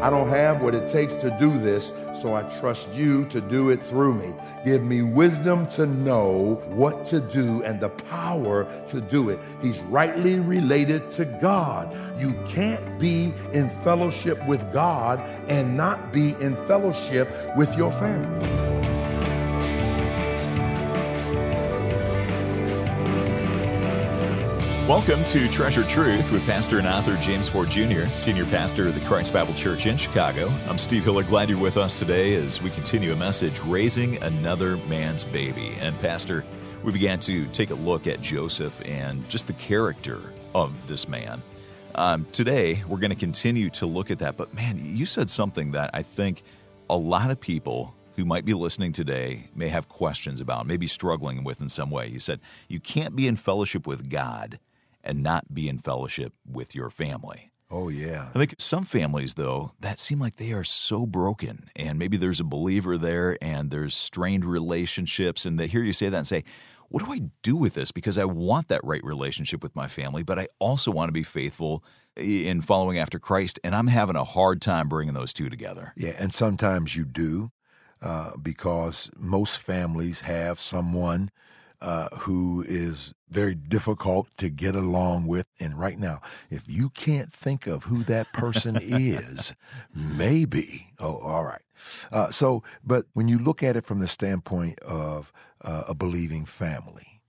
I don't have what it takes to do this, so I trust you to do it through me. Give me wisdom to know what to do and the power to do it. He's rightly related to God. You can't be in fellowship with God and not be in fellowship with your family. Welcome to Treasure Truth with pastor and author James Ford Jr., senior pastor of the Christ Bible Church in Chicago. I'm Steve Hiller. Glad you're with us today as we continue a message, Raising Another Man's Baby. And pastor, we began to take a look at Joseph and just the character of this man. Today, we're going to continue to look at that. But man, you said something that I think a lot of people who might be listening today may have questions about, maybe struggling with in some way. You said, you can't be in fellowship with God and not be in fellowship with your family. Oh, yeah. I think some families, though, that seem like they are so broken, and maybe there's a believer there, and there's strained relationships, and they hear you say that and say, what do I do with this? Because I want that right relationship with my family, but I also want to be faithful in following after Christ, and I'm having a hard time bringing those two together. Yeah, and sometimes you do, because most families have someone who is very difficult to get along with. And right now, if you can't think of who that person is, maybe. Oh, all right. But when you look at it from the standpoint of a believing family,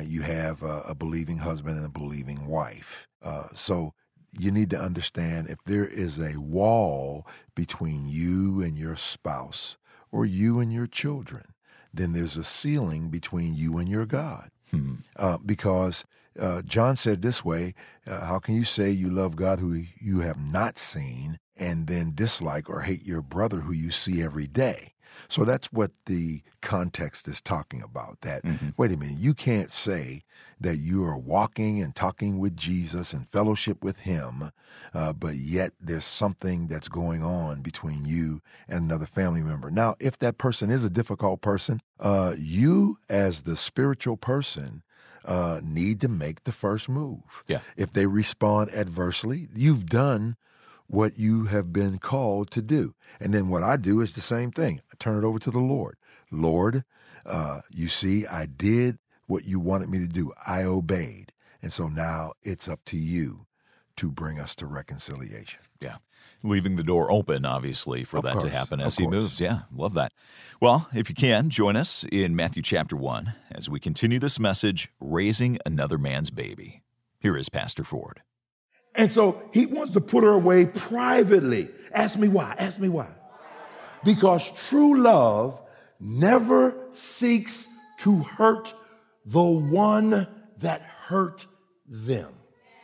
you have a believing husband and a believing wife. So you need to understand if there is a wall between you and your spouse or you and your children, then there's a ceiling between you and your God. Because John said this way, how can you say you love God who you have not seen and then dislike or hate your brother who you see every day? So that's what the context is talking about, that, wait a minute, you can't say that you are walking and talking with Jesus and fellowship with him, but yet there's something that's going on between you and another family member. Now, if that person is a difficult person, you as the spiritual person need to make the first move. Yeah. If they respond adversely, you've done what you have been called to do. And then what I do is the same thing. I turn it over to the Lord. Lord, you see, I did what you wanted me to do. I obeyed. And so now it's up to you to bring us to reconciliation. Yeah. Leaving the door open, obviously, for that to happen as he moves. Yeah. Love that. Well, if you can, join us in Matthew chapter 1 as we continue this message, Raising Another Man's Baby. Here is Pastor Ford. And so he wants to put her away privately. Ask me why. Ask me why. Because true love never seeks to hurt the one that hurt them.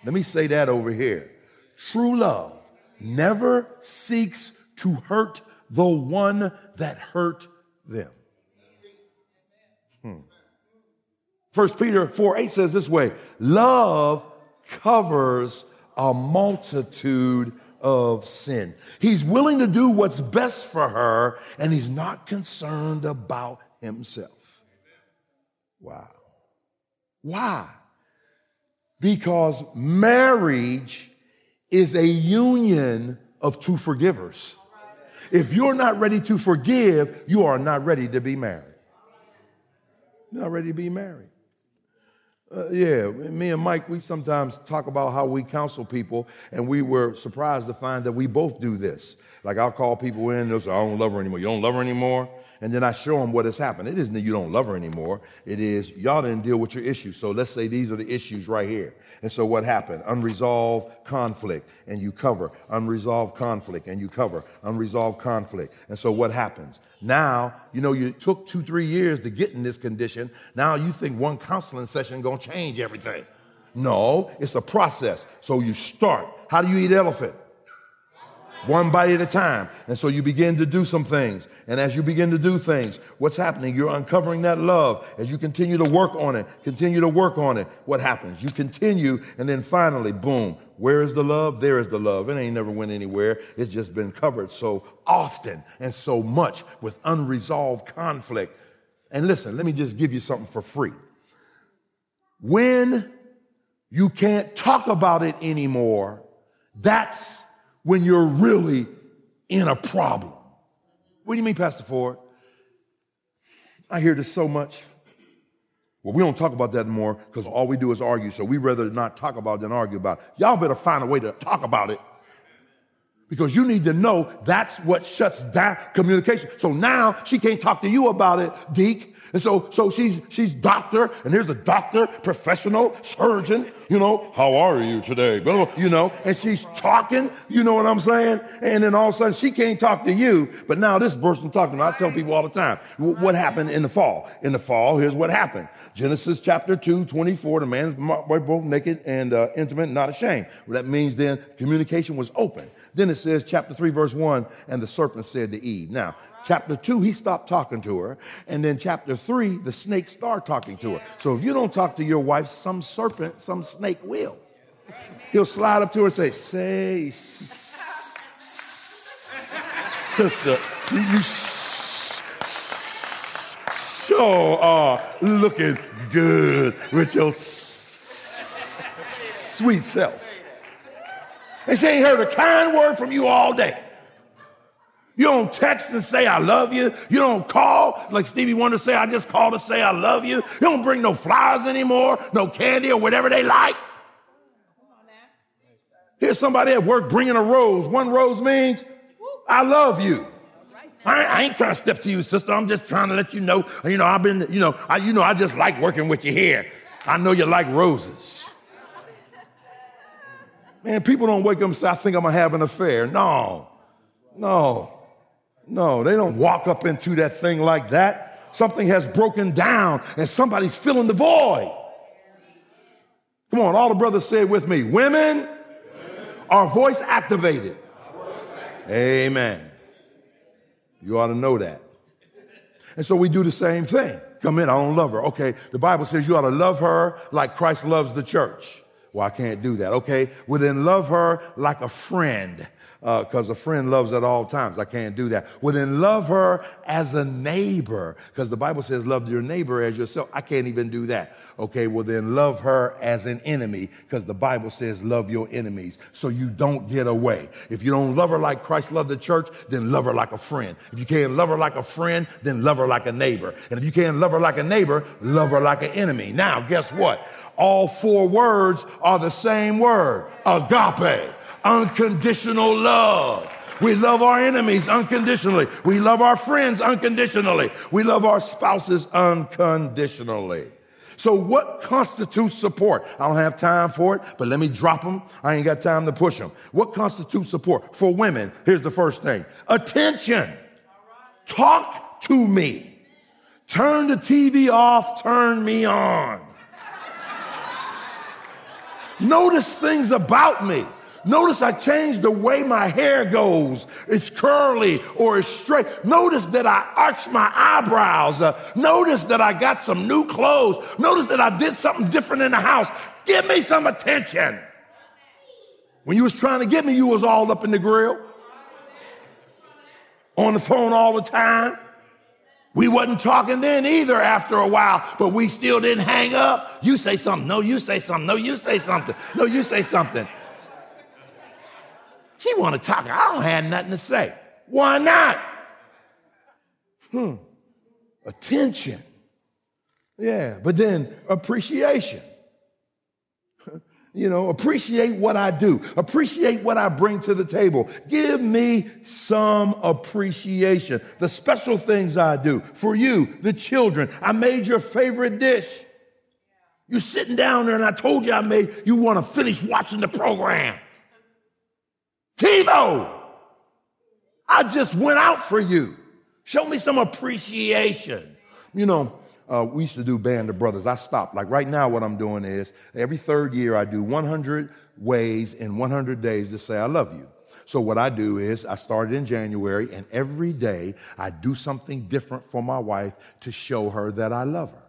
Let me say that over here. True love never seeks to hurt the one that hurt them. 1 Peter 4:8 says this way, love covers a multitude of sin. He's willing to do what's best for her, and he's not concerned about himself. Wow. Why? Because marriage is a union of two forgivers. If you're not ready to forgive, you are not ready to be married. You're not ready to be married. Me and Mike, we sometimes talk about how we counsel people, and we were surprised to find that we both do this. Like, I'll call people in and they'll say, I don't love her anymore. You don't love her anymore? And then I show them what has happened. It isn't that you don't love her anymore. It is y'all didn't deal with your issues. So let's say these are the issues right here. And so what happened? Unresolved conflict, and you cover. Unresolved conflict, and you cover. Unresolved conflict. And so what happens? Now, you know, you took 2-3 years to get in this condition. Now you think one counseling session going to change everything. No, it's a process. So you start. How do you eat elephant? One bite at a time. And so you begin to do some things. And as you begin to do things, what's happening? You're uncovering that love. As you continue to work on it, what happens? You continue, and then finally, boom, where is the love? There is the love. It ain't never went anywhere. It's just been covered so often and so much with unresolved conflict. And listen, let me just give you something for free. When you can't talk about it anymore, that's when you're really in a problem. What do you mean, Pastor Ford? I hear this so much. Well, we don't talk about that more because all we do is argue, so we rather not talk about it than argue about it. Y'all better find a way to talk about it because you need to know that's what shuts down communication. So now she can't talk to you about it, Deke. And so she's doctor, and here's a doctor, professional, surgeon, you know, how are you today? You know, and she's talking, you know what I'm saying? And then all of a sudden she can't talk to you, but now this person talking to me. I tell people all the time, what happened in the fall? In the fall, here's what happened. Genesis chapter 2, 24, the man was both naked and intimate, not ashamed. Well, that means then communication was open. Then it says, chapter 3, verse 1, and the serpent said to Eve. Now, chapter 2, he stopped talking to her. And then chapter 3, the snake started talking to her. So if you don't talk to your wife, some serpent, some snake will. He'll slide up to her and say, sister, you sure are looking good with your sweet self. And she ain't heard a kind word from you all day. You don't text and say, I love you. You don't call, like Stevie Wonder say, I just call to say I love you. You don't bring no flowers anymore, no candy or whatever they like. Here's somebody at work bringing a rose. One rose means, I love you. I ain't trying to step to you, sister. I'm just trying to let you know, I've been, I just like working with you here. I know you like roses. Man, people don't wake up and say, I think I'm going to have an affair. No, they don't walk up into that thing like that. Something has broken down and somebody's filling the void. Come on, all the brothers say it with me. Women are voice activated. Amen. You ought to know that. And so we do the same thing. Come in, I don't love her. Okay, the Bible says you ought to love her like Christ loves the church. Well, I can't do that. Okay, well then love her like a friend. Because a friend loves at all times. I can't do that. Well, then love her as a neighbor, because the Bible says love your neighbor as yourself. I can't even do that. Okay, well, then love her as an enemy, because the Bible says love your enemies, so you don't get away. If you don't love her like Christ loved the church, then love her like a friend. If you can't love her like a friend, then love her like a neighbor. And if you can't love her like a neighbor, love her like an enemy. Now, guess what? All four words are the same word, agape. Unconditional love. We love our enemies unconditionally. We love our friends unconditionally. We love our spouses unconditionally. So what constitutes support? I don't have time for it, but let me drop them. I ain't got time to push them. What constitutes support? For women, here's the first thing. Attention. Talk to me. Turn the TV off. Turn me on. Notice things about me. Notice I changed the way my hair goes. It's curly or it's straight. Notice that I arched my eyebrows. Notice that I got some new clothes. Notice that I did something different in the house. Give me some attention. When you was trying to get me, you was all up in the grill. On the phone all the time. We wasn't talking then either after a while, but we still didn't hang up. You say something. No, you say something. No, you say something. No, you say something. She want to talk. I don't have nothing to say. Why not? Attention. Yeah, but then appreciation. Appreciate what I do. Appreciate what I bring to the table. Give me some appreciation. The special things I do for you, the children. I made your favorite dish. You're sitting down there and I told you I made, you want to finish watching the program. TiVo, I just went out for you. Show me some appreciation. We used to do Band of Brothers. I stopped. Like right now what I'm doing is every third year I do 100 ways in 100 days to say I love you. So what I do is I started in January, and every day I do something different for my wife to show her that I love her.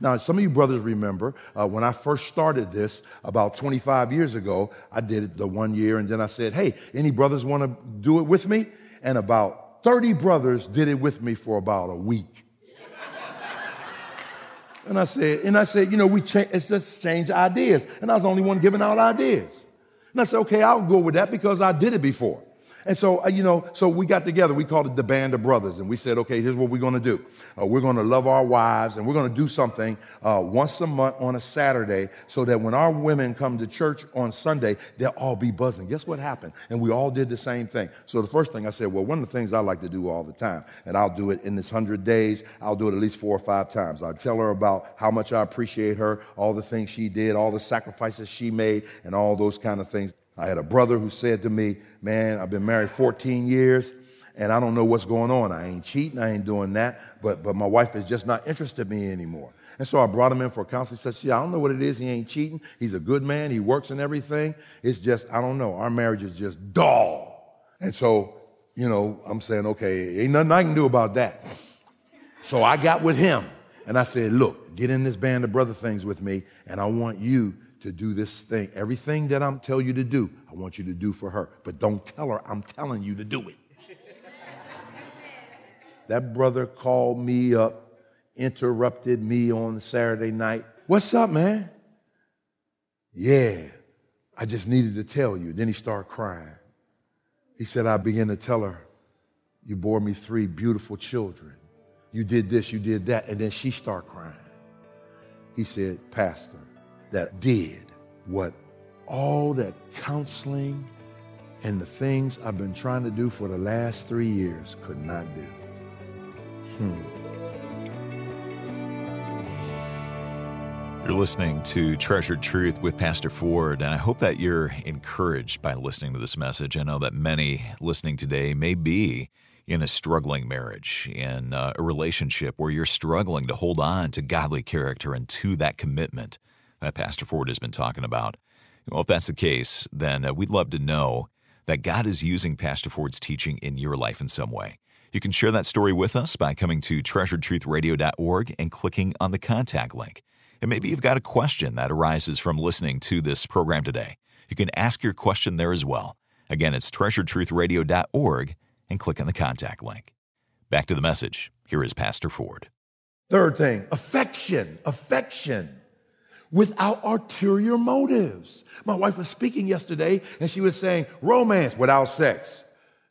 Now, some of you brothers remember when I first started this about 25 years ago, I did it the one year, and then I said, hey, any brothers want to do it with me? And about 30 brothers did it with me for about a week. And I said, let's change ideas. And I was the only one giving out ideas. And I said, okay, I'll go with that because I did it before. And so, so we got together. We called it the Band of Brothers. And we said, okay, here's what we're going to do. We're going to love our wives, and we're going to do something once a month on a Saturday so that when our women come to church on Sunday, they'll all be buzzing. Guess what happened? And we all did the same thing. So the first thing I said, well, one of the things I like to do all the time, and I'll do it in this 100 days, I'll do it at least 4 or 5 times. I'll tell her about how much I appreciate her, all the things she did, all the sacrifices she made, and all those kind of things. I had a brother who said to me, man, I've been married 14 years, and I don't know what's going on. I ain't cheating, I ain't doing that, but my wife is just not interested in me anymore. And so I brought him in for counseling. He said, see, I don't know what it is. He ain't cheating. He's a good man. He works and everything. It's just, I don't know. Our marriage is just dull. And so, I'm saying, okay, ain't nothing I can do about that. So I got with him, and I said, look, get in this Band of Brother things with me, and I want you to do this thing. Everything that I'm telling you to do, I want you to do for her. But don't tell her I'm telling you to do it. That brother called me up, interrupted me on Saturday night. What's up, man? Yeah, I just needed to tell you. Then he started crying. He said, I began to tell her, you bore me 3 beautiful children. You did this, you did that. And then she started crying. He said, Pastor, that did what all that counseling and the things I've been trying to do for the last 3 years could not do. You're listening to Treasured Truth with Pastor Ford, and I hope that you're encouraged by listening to this message. I know that many listening today may be in a struggling marriage, in a relationship where you're struggling to hold on to godly character and to that commitment that Pastor Ford has been talking about. Well, if that's the case, then we'd love to know that God is using Pastor Ford's teaching in your life in some way. You can share that story with us by coming to treasuredtruthradio.org and clicking on the contact link. And maybe you've got a question that arises from listening to this program today. You can ask your question there as well. Again, it's treasuredtruthradio.org and click on the contact link. Back to the message. Here is Pastor Ford. Third thing, affection. Without ulterior motives. My wife was speaking yesterday, and she was saying romance without sex.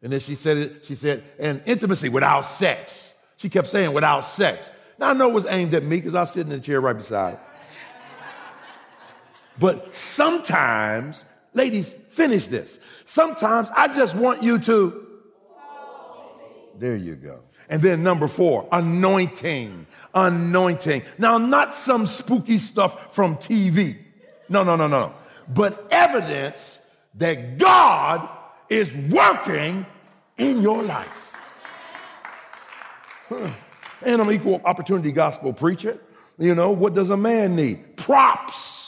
And then she said, and intimacy without sex. She kept saying without sex. Now, I know it was aimed at me because I was sitting in the chair right beside her. But sometimes, ladies, finish this. Sometimes I just want you to. There you go. And then number 4, anointing. Now, not some spooky stuff from TV. No. But evidence that God is working in your life. Huh. And I'm an equal opportunity gospel preacher. What does a man need? Props.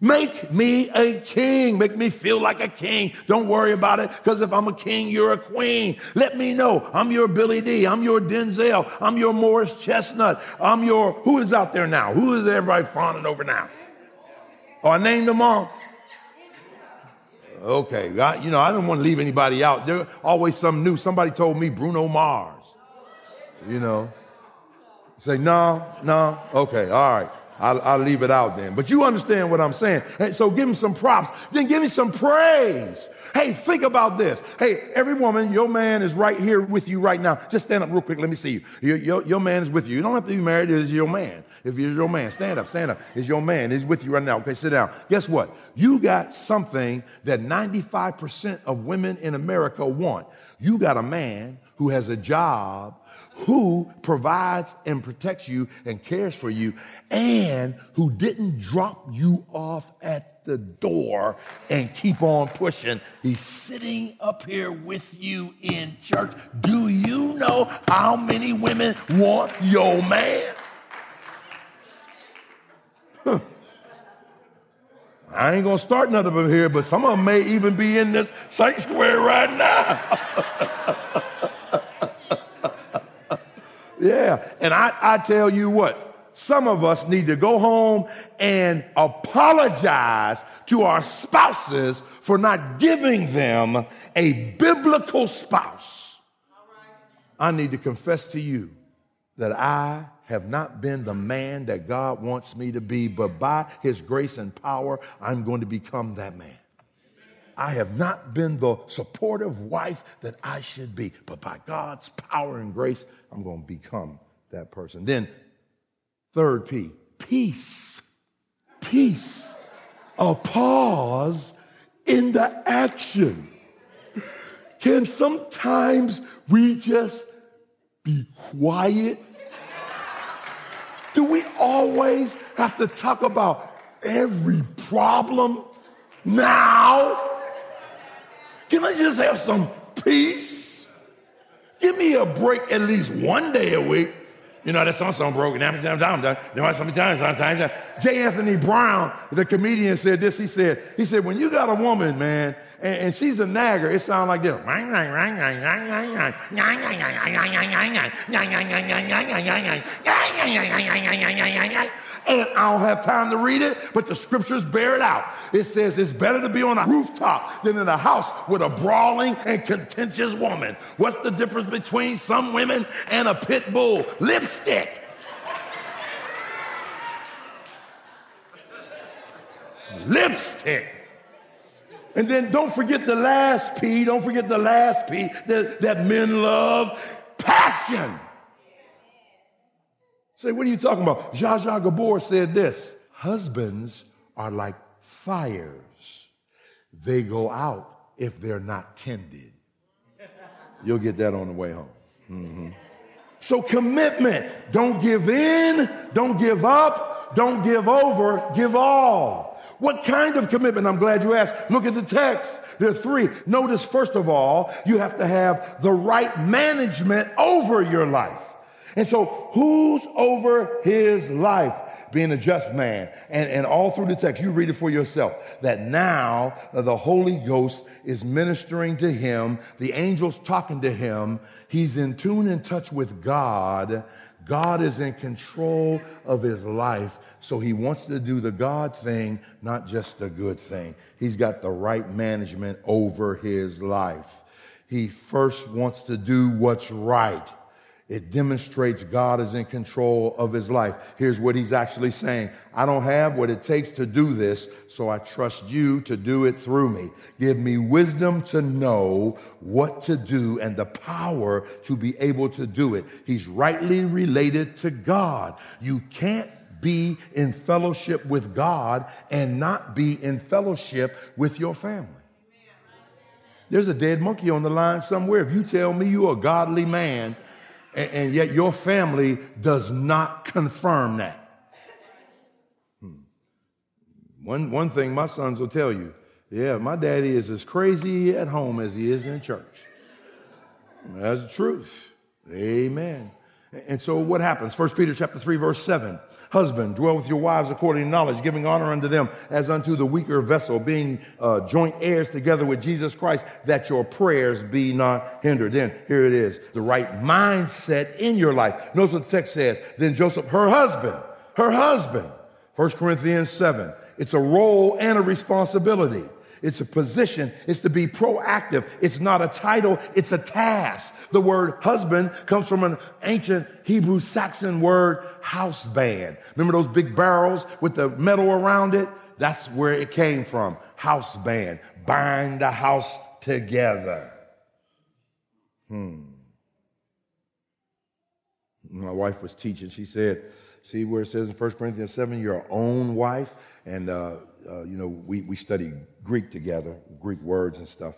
Make me a king. Make me feel like a king. Don't worry about it, because if I'm a king, you're a queen. Let me know. I'm your Billy D. I'm your Denzel. I'm your Morris Chestnut. I'm your, who is out there now? Who is everybody fawning over now? Oh, I named them all. Okay. I don't want to leave anybody out. There's always something new. Somebody told me Bruno Mars. Say, no. Okay, all right. I'll leave it out then. But you understand what I'm saying. And so give him some props. Then give him some praise. Hey, think about this. Hey, every woman, your man is right here with you right now. Just stand up real quick. Let me see you. Your man is with you. You don't have to be married. It's your man. If you're your man, stand up. It's your man. He's with you right now. Okay, sit down. Guess what? You got something that 95% of women in America want. You got a man who has a job, who provides and protects you and cares for you, and who didn't drop you off at the door and keep on pushing. He's sitting up here with you in church. Do you know how many women want your man? Huh. I ain't going to start nothing from here, but some of them may even be in this sanctuary right now. Yeah, and I tell you what, some of us need to go home and apologize to our spouses for not giving them a biblical spouse. Right. I need to confess to you that I have not been the man that God wants me to be, but by his grace and power, I'm going to become that man. Amen. I have not been the supportive wife that I should be. But by God's power and grace, I'm going to become that person. Then, third P, peace. Peace. A pause in the action. Can sometimes we just be quiet? Do we always have to talk about every problem now? Can I just have some peace? Give me a break at least one day a week. You know, that song broke. Sometimes. J. Anthony Brown, the comedian, said this. He said, when you got a woman, man, and she's a nagger, it sounds like this. And I don't have time to read it, but the scriptures bear it out. It says it's better to be on a rooftop than in a house with a brawling and contentious woman. What's the difference between some women and a pit bull? Lipstick. Lipstick. And then don't forget the last P, that men love, passion. Say, what are you talking about? Zsa Zsa Gabor said this, husbands are like fires. They go out if they're not tended. You'll get that on the way home. Mm-hmm. So commitment, don't give in, don't give up, don't give over, give all. What kind of commitment? I'm glad you asked. Look at the text. There are three. Notice, first of all, you have to have the right management over your life. And so who's over his life? Being a just man. And all through the text, you read it for yourself, that now the Holy Ghost is ministering to him. The angel's talking to him. He's in tune and touch with God. God is in control of his life. So he wants to do the God thing, not just the good thing. He's got the right management over his life. He first wants to do what's right. It demonstrates God is in control of his life. Here's what he's actually saying. I don't have what it takes to do this, so I trust you to do it through me. Give me wisdom to know what to do and the power to be able to do it. He's rightly related to God. You can't be in fellowship with God and not be in fellowship with your family. There's a dead monkey on the line somewhere. If you tell me you're a godly man, and yet your family does not confirm that. One thing my sons will tell you, yeah, my daddy is as crazy at home as he is in church. That's the truth. Amen. And so what happens? 1 Peter chapter 3, verse 7. Husband, dwell with your wives according to knowledge, giving honor unto them as unto the weaker vessel, being joint heirs together with Jesus Christ, that your prayers be not hindered. Then, here it is, the right mindset in your life. Notice what the text says. Then Joseph, her husband, 1 Corinthians 7. It's a role and a responsibility. It's a position. It's to be proactive. It's not a title. It's a task. The word husband comes from an ancient Hebrew Saxon word, house band. Remember those big barrels with the metal around it? That's where it came from. House band. Bind the house together. My wife was teaching. She said, see where it says in 1 Corinthians 7, your own wife. And, we study Greek together, Greek words and stuff.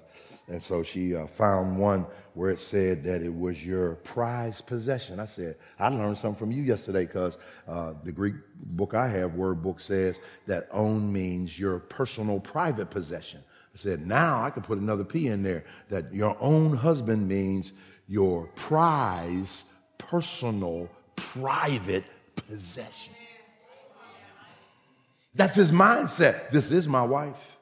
And so she found one where it said that it was your prized possession. I said, I learned something from you yesterday because the Greek book I have, word book, says that own means your personal private possession. I said, now I can put another P in there, that your own husband means your prized personal private possession. That's his mindset. This is my wife.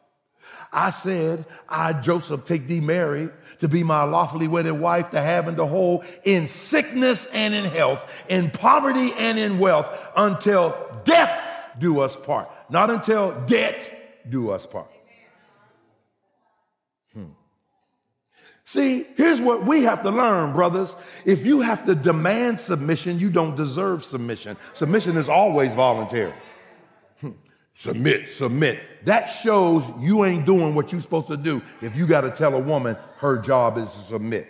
I said, I, Joseph, take thee, Mary, to be my lawfully wedded wife, to have and to hold in sickness and in health, in poverty and in wealth, until death do us part. Not until debt do us part. See, here's what we have to learn, brothers. If you have to demand submission, you don't deserve submission. Submission is always voluntary. Submit, submit. That shows you ain't doing what you're supposed to do if you got to tell a woman her job is to submit.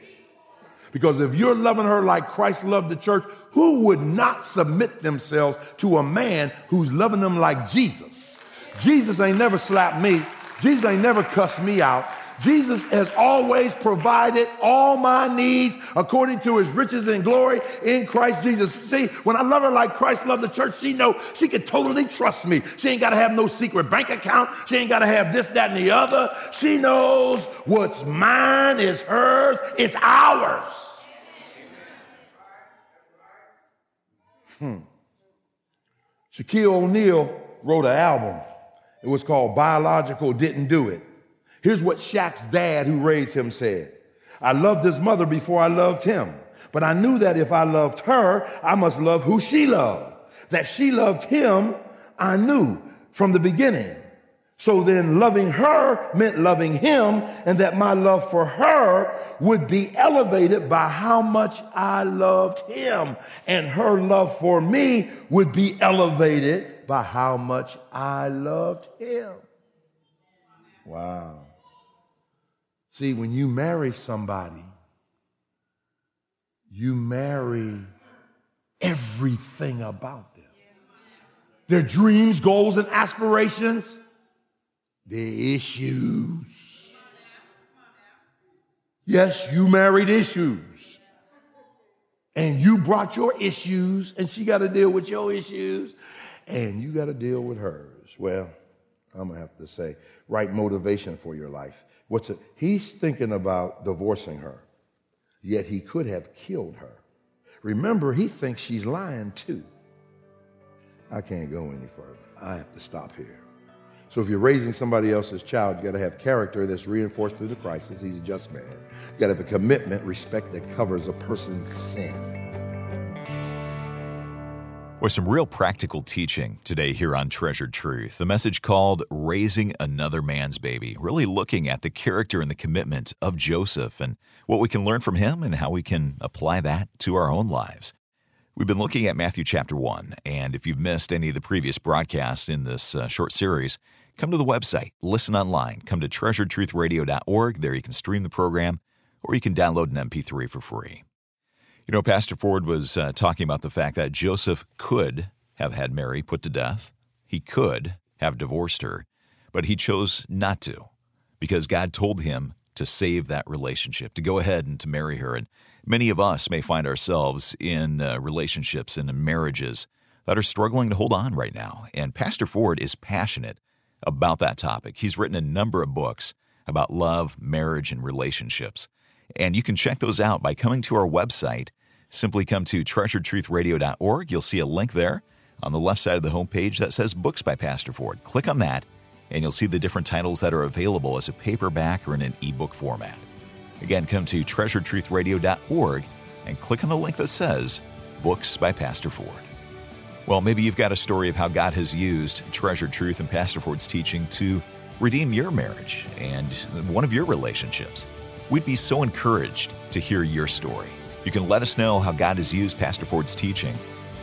Because if you're loving her like Christ loved the church, who would not submit themselves to a man who's loving them like Jesus? Jesus ain't never slapped me. Jesus ain't never cussed me out. Jesus has always provided all my needs according to his riches and glory in Christ Jesus. See, when I love her like Christ loved the church, she know she can totally trust me. She ain't got to have no secret bank account. She ain't got to have this, that, and the other. She knows what's mine is hers. It's ours. Shaquille O'Neal wrote an album. It was called Biological Didn't Do It. Here's what Shaq's dad, who raised him, said. I loved his mother before I loved him, but I knew that if I loved her, I must love who she loved. That she loved him, I knew from the beginning. So then loving her meant loving him, and that my love for her would be elevated by how much I loved him, and her love for me would be elevated by how much I loved him. Wow. See, when you marry somebody, you marry everything about them. Their dreams, goals, and aspirations, their issues. Yes, you married issues. And you brought your issues, and she got to deal with your issues, and you got to deal with hers. Well, I'm going to have to say, right motivation for your life. He's thinking about divorcing her, yet he could have killed her. Remember, he thinks she's lying too. I can't go any further. I have to stop here. So if you're raising somebody else's child, you got to have character that's reinforced through the crisis. He's a just man. You got to have a commitment, respect that covers a person's sin. With some real practical teaching today here on Treasure Truth, the message called Raising Another Man's Baby, really looking at the character and the commitment of Joseph and what we can learn from him and how we can apply that to our own lives. We've been looking at Matthew chapter 1, and if you've missed any of the previous broadcasts in this short series, come to the website, listen online, come to treasuredtruthradio.org. There you can stream the program, or you can download an MP3 for free. You know, Pastor Ford was talking about the fact that Joseph could have had Mary put to death. He could have divorced her, but he chose not to because God told him to save that relationship, to go ahead and to marry her. And many of us may find ourselves in relationships and in marriages that are struggling to hold on right now. And Pastor Ford is passionate about that topic. He's written a number of books about love, marriage, and relationships. And you can check those out by coming to our website. Simply come to treasuredtruthradio.org. You'll see a link there on the left side of the homepage that says Books by Pastor Ford. Click on that, and you'll see the different titles that are available as a paperback or in an ebook format. Again, come to treasuredtruthradio.org and click on the link that says Books by Pastor Ford. Well, maybe you've got a story of how God has used Treasure Truth and Pastor Ford's teaching to redeem your marriage and one of your relationships. We'd be so encouraged to hear your story. You can let us know how God has used Pastor Ford's teaching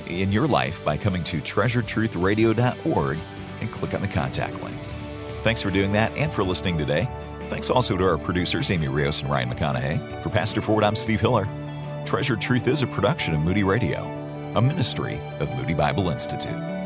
in your life by coming to treasuredtruthradio.org and click on the contact link. Thanks for doing that and for listening today. Thanks also to our producers, Amy Rios and Ryan McConaughey. For Pastor Ford, I'm Steve Hiller. Treasure Truth is a production of Moody Radio, a ministry of Moody Bible Institute.